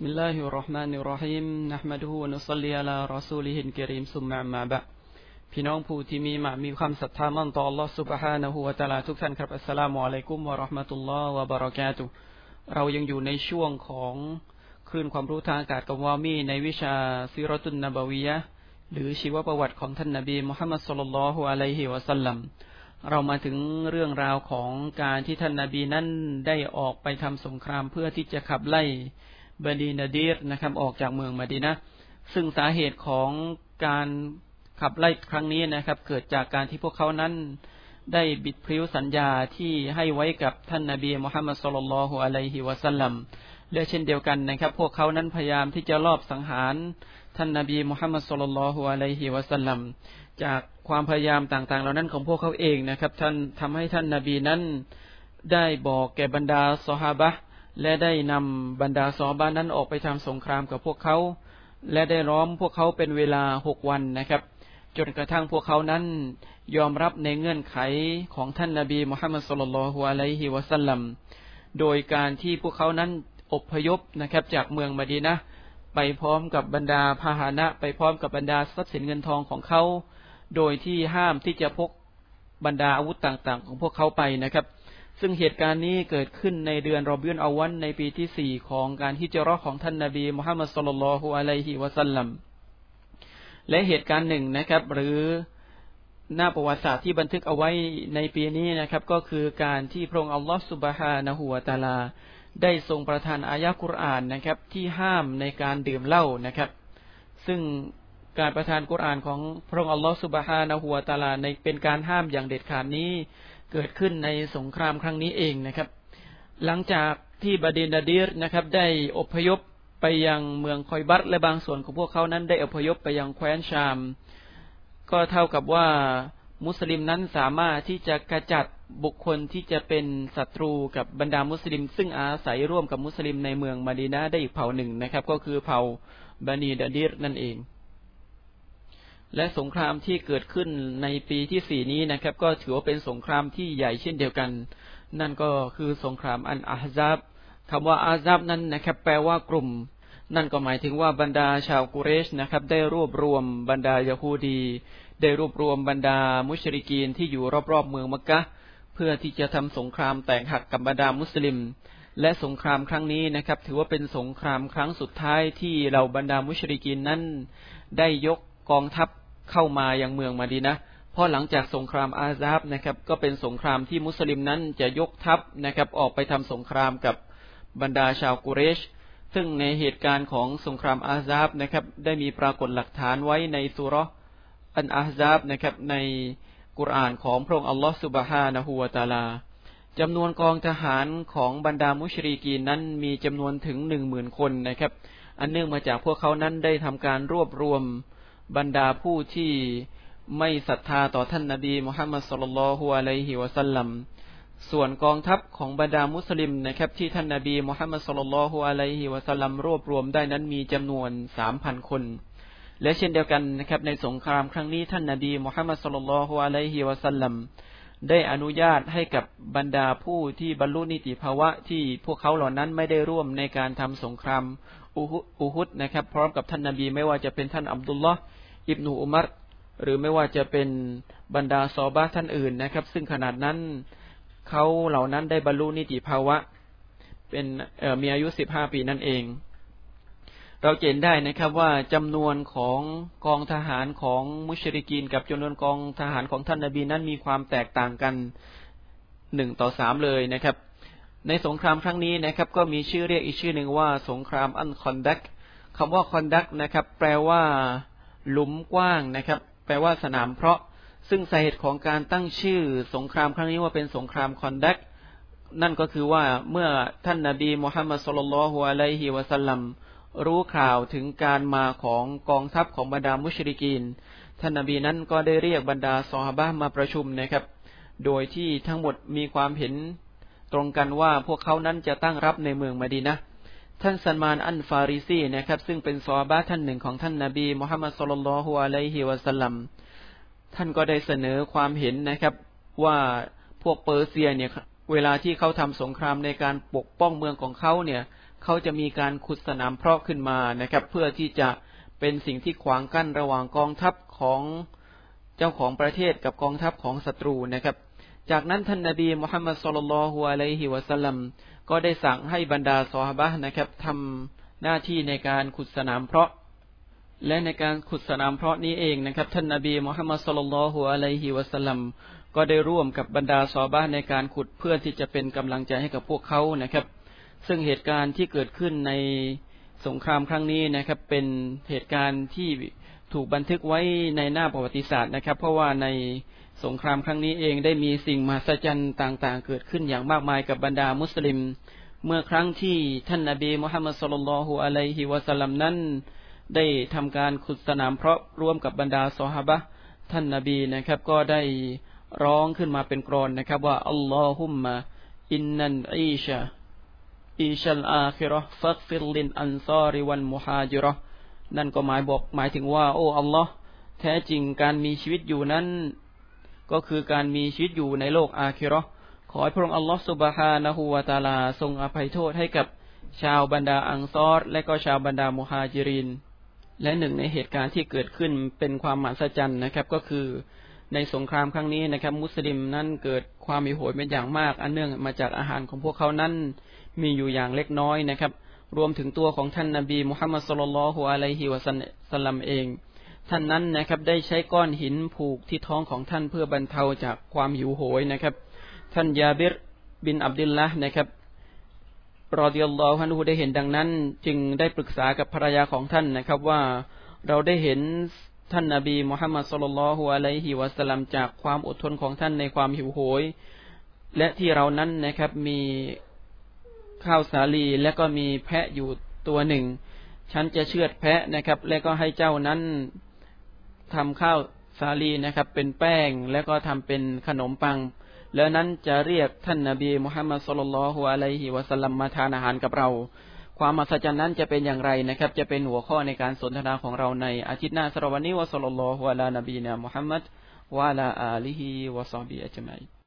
بسم الله الرحمن الرحيم نحمده ونصلي على رسوله الكريم ثم أما بعد พี่น้องผู้ที่มีความศรัทธามั่นต่ออัลเลาะห์ซุบฮานะฮูวะตะอาลาทุกท่านครับอัสสลามุอะลัยกุมวะเราะห์มะตุลลอฮ์วะบะเราะกาตุฮ์เรายังอยู่ในช่วงของคลื่นความรู้ทางอากาศกับวามีในวิชาซีเราะตุนนบะวียะห์หรือชีวประวัติของท่านนบีมุฮัมมัดศ็อลลัลลอฮุอะลัยฮิวะซัลลัมเรามาถึงเรื่องราวของการที่ท่านนบีนั้นได้ออกไปทำสงครามเพื่อที่จะขับไล่บะนีนะดีรนะครับออกจากเมืองมะดีนะห์ซึ่งสาเหตุของการขับไล่ครั้งนี้นะครับเกิดจากการที่พวกเขานั้นได้บิดพลิ้วสัญญาที่ให้ไว้กับท่านนบีมุฮัมมัดศ็อลลัลลอฮุอะลัยฮิวะซัลลัมและเช่นเดียวกันนะครับพวกเขานั้นพยายามที่จะลอบสังหารท่านนบีมุฮัมมัดศ็อลลัลลอฮุอะลัยฮิวะซัลลัมจากความพยายามต่างๆเหล่านั้นของพวกเขาเองนะครับท่านทำให้ท่านนบีนั้นได้บอกแก่บรรดาซอฮาบะห์และได้นำบรรดาซอฮาบะห์นั้นออกไปทำสงครามกับพวกเขาและได้ล้อมพวกเขาเป็นเวลา6วันนะครับจนกระทั่งพวกเขานั้นยอมรับในเงื่อนไขของท่านนบีมุฮัมมัดศ็อลลัลลอฮุอะลัยฮิวะซัลลัมโดยการที่พวกเขานั้นอพยพนะครับจากเมืองมะดีนะห์ไปพร้อมกับบรรดาพาหนะไปพร้อมกับบรรดาทรัพย์สินเงินทองของเขาโดยที่ห้ามที่จะพกบรรดาอาวุธต่างๆของพวกเขาไปนะครับซึ่งเหตุการณ์นี้เกิดขึ้นในเดือนรอบิอุลเอาวัลในปีที่4ของการฮิจเราะห์ของท่านนบีมุฮัมมัดศ็อลลัลลอฮุอะลัยฮิวะซัลลัมและเหตุการณ์หนึ่งนะครับหรือหน้าประวัติศาสตร์ที่บันทึกเอาไว้ในปีนี้นะครับก็คือการที่พระองค์อัลเลาะห์ซุบฮานะฮูวะตะอาลาได้ทรงประทานอายะห์กุรอานนะครับที่ห้ามในการดื่มเหล้านะครับซึ่งการประทานกุรอานของพระองค์อัลเลาะห์ซุบฮานะฮูวะตะอาลาในเป็นการห้ามอย่างเด็ดขาดนี้เกิดขึ้นในสงครามครั้งนี้เองนะครับหลังจากที่บะดีนะดีรนะครับได้อพยพไปยังเมืองคอยบัตและบางส่วนของพวกเขานั้นได้อพยพไปยังแคว้นชามก็เท่ากับว่ามุสลิมนั้นสามารถที่จะกระจัดบุคคลที่จะเป็นศัตรูกับบรรดามุสลิมซึ่งอาศัยร่วมกับมุสลิมในเมืองมะดีนะห์ได้อีกเผ่าหนึ่งนะครับก็คือเผ่าบะนีนะดีรนั่นเองและสงครามที่เกิดขึ้นในปีที่4นี้นะครับก็ถือว่าเป็นสงครามที่ใหญ่เช่นเดียวกันนั่นก็คือสงครามอันอะห์ซับคำว่าอะห์ซับนั้นนะครับแปลว่ากลุ่มนั่นก็หมายถึงว่าบรรดาชาวกุเรชนะครับได้รวบรวมบรรดายะฮูดีได้รวบรวมบรรดามุชริกีนที่อยู่รอบๆเมืองมักกะห์เพื่อที่จะทำสงครามแตกหักกับบรรดามุสลิมและสงครามครั้งนี้นะครับถือว่าเป็นสงครามครั้งสุดท้ายที่เหล่าบรรดามุชริกีนนั้นได้ยกกองทัพเข้ามายังเมืองมะดีนะห์เพราะหลังจากสงครามอาซาบนะครับก็เป็นสงครามที่มุสลิมนั้นจะยกทัพนะครับออกไปทำสงครามกับบรรดาชาวกุเรชซึ่งในเหตุการณ์ของสงครามอาซาบนะครับได้มีปรากฏหลักฐานไว้ในซูเราะห์อันอะห์ซาบนะครับในกุรอานของพระองค์อัลเลาะห์ซุบฮานะฮูวะตะอาลาจำนวนกองทหารของบรรดามุชริกีนนั้นมีจำนวนถึง 10,000 คนนะครับอันเนื่องมาจากพวกเขานั้นได้ทำการรวบรวมบรรดาผู้ที่ไม่ศรัทธาต่อท่านนบีมุฮัมมัดศ็อลลัลลอฮุอะลัยฮิวะซัลลัมส่วนกองทัพของบรรดามุสลิมนะครับที่ท่านนบีมุฮัมมัดศ็อลลัลลอฮุอะลัยฮิวะซัลลัมรวบรวมได้นั้นมีจำนวน 3,000 คนและเช่นเดียวกันนะครับในสงครามครั้งนี้ท่านนบีมุฮัมมัดศ็อลลัลลอฮุอะลัยฮิวะซัลลัมได้อนุญาตให้กับบรรดาผู้ที่บรรลุนิติภาวะที่พวกเขาเหล่านั้นไม่ได้ร่วมในการทำสงครามอูฮุดนะครับพร้อมกับท่านนบีไม่ว่าจะเป็นท่านอับดุลลอฮ์อิบนุอุมัรหรือไม่ว่าจะเป็นบรรดาซอฮาบะห์ท่านอื่นนะครับซึ่งขนาดนั้นเขาเหล่านั้นได้บรรลุนิติภาวะเป็นมีอายุ15 ปีนั่นเองเราเห็นได้นะครับว่าจำนวนของกองทหารของมุชริกีนกับจำนวนกองทหารของท่านนบีนั้นมีความแตกต่างกัน1-3เลยนะครับในสงครามครั้งนี้นะครับก็มีชื่อเรียกอีกชื่อหนึ่งว่าสงครามอันคอนดักคำว่าคอนดักนะครับแปลว่าหลุมกว้างนะครับแปลว่าสนามเพาะซึ่งสาเหตุของการตั้งชื่อสงครามครั้งนี้ว่าเป็นสงครามคอนดักนั่นก็คือว่าเมื่อท่านนบีมุฮัมมัดศ็อลลัลลอฮุอะลัยฮิวะซัลลัมรู้ข่าวถึงการมาของกองทัพของบรรดามุชริกีนท่านนบีนั้นก็ได้เรียกบรรดาซอฮาบะห์มาประชุมนะครับโดยที่ทั้งหมดมีความเห็นตรงกันว่าพวกเขานั้นจะตั้งรับในเมืองมะดีนะห์ท่านซัลมานอันฟาริซีนะครับซึ่งเป็นซอฮาบะห์ท่านหนึ่งของท่านนบีมุฮัมมัดศ็อลลัลลอฮุอะลัยฮิวะซัลลัมท่านก็ได้เสนอความเห็นนะครับว่าพวกเปอร์เซียเนี่ยเวลาที่เขาทำสงครามในการปกป้องเมืองของเขาเนี่ย เขาจะมีการขุดสนามเพาะขึ้นมานะครับเพื่อที่จะเป็นสิ่งที่ขวางกั้นระหว่างกองทัพของเจ้าของประเทศกับกองทัพของศัตรูนะครับจากนั้นท่านนบีมุฮัมมัดศ็อลลัลลอฮุอะลัยฮิวะซัลลัมก็ได้สั่งให้บรรดาซอฮาบะห์นะครับทำหน้าที่ในการขุดสนามเพาะและในการขุดสนามเพาะนี้เองนะครับท่านนบีมุฮัมมัดศ็อลลัลลอฮุอะลัยฮิวะซัลลัมก็ได้ร่วมกับบรรดาซอฮาบะห์ในการขุดเพื่อที่จะเป็นกำลังใจให้กับพวกเขานะครับซึ่งเหตุการณ์ที่เกิดขึ้นในสงครามครั้งนี้นะครับเป็นเหตุการณ์ที่ถูกบันทึกไว้ในหน้าประวัติศาสตร์นะครับเพราะว่าในสงครามครั้งนี้เองได้มีสิ่งมหัศจรรย์ต่างๆเกิดขึ้นอย่างมากมายกับบรรดามุสลิมเมื่อครั้งที่ท่านนบีมุฮัมมัดศ็อลลัลลอฮุอะลัยฮิวะซัลลัมนั้นได้ทำการขุดสนามเพาะร่วมกับบรรดาซอฮาบะห์ท่านนบีนะครับก็ได้ร้องขึ้นมาเป็นกลอนนะครับว่าอัลลอฮุมมะอินนันอิชัลอาคิเราะห์ฟักฟิรลินอันซอริวัลมุฮาจิเราะห์นั่นก็หมายถึงว่าโอ้อัลลอฮ์แท้จริงการมีชีวิตอยู่นั้นก็คือการมีชีวิตอยู่ในโลกอาคิเราะห์ขอให้พระองค์อัลลอฮ์ซุบฮานะฮูวะตะอาลาทรงอภัยโทษให้กับชาวบรรดาอันซอรและก็ชาวบรรดามุฮาจิรินและหนึ่งในเหตุการณ์ที่เกิดขึ้นเป็นความมหัศจรรย์นะครับก็คือในสงครามครั้งนี้นะครับมุสลิมนั้นเกิดความหิวโหยเป็นอย่างมากอันเนื่องมาจากอาหารของพวกเขานั้นมีอยู่อย่างเล็กน้อยนะครับรวมถึงตัวของท่านนบีมุฮัมมัดศ็อลลัลลอฮุอะลัยฮิวะซัลลัมเองท่านนั้นนะครับได้ใช้ก้อนหินผูกที่ท้องของท่านเพื่อบรรเทาจากความหิวโหยนะครับท่านยาบิรบินอับดุลละห์นะครับรอฎิยัลลอฮุอันฮุได้เห็นดังนั้นจึงได้ปรึกษากับภรรยาของท่านนะครับว่าเราได้เห็นท่านนบีมุฮัมมัดศ็อลลัลลอฮุอะลัยฮิวะซัลลัมจากความอดทนของท่านในความหิวโหยและที่เรานั้นนะครับมีข้าวสาลีและก็มีแพะอยู่ตัวหนึ่งฉันจะเชือดแพะนะครับและก็ให้เจ้านั้นทำข้าวสาลีนะครับเป็นแป้งและก็ทำเป็นขนมปังแล้วนั้นจะเรียกท่านนบีมุฮัมมัดศ็อลลัลลอฮุอะลัยฮิวะซัลลัมมาทานอาหารกับเราความมหัศจรรย์นั้นจะเป็นอย่างไรนะครับจะเป็นหัวข้อในการสนทนาของเราในอาทิตย์หน้าสำหรับวันนี้วะศ็อลลัลลอฮุอะลานบีนะมุฮัมมัดวะอะลาอาลิฮิวะศอฮบิอัจมัย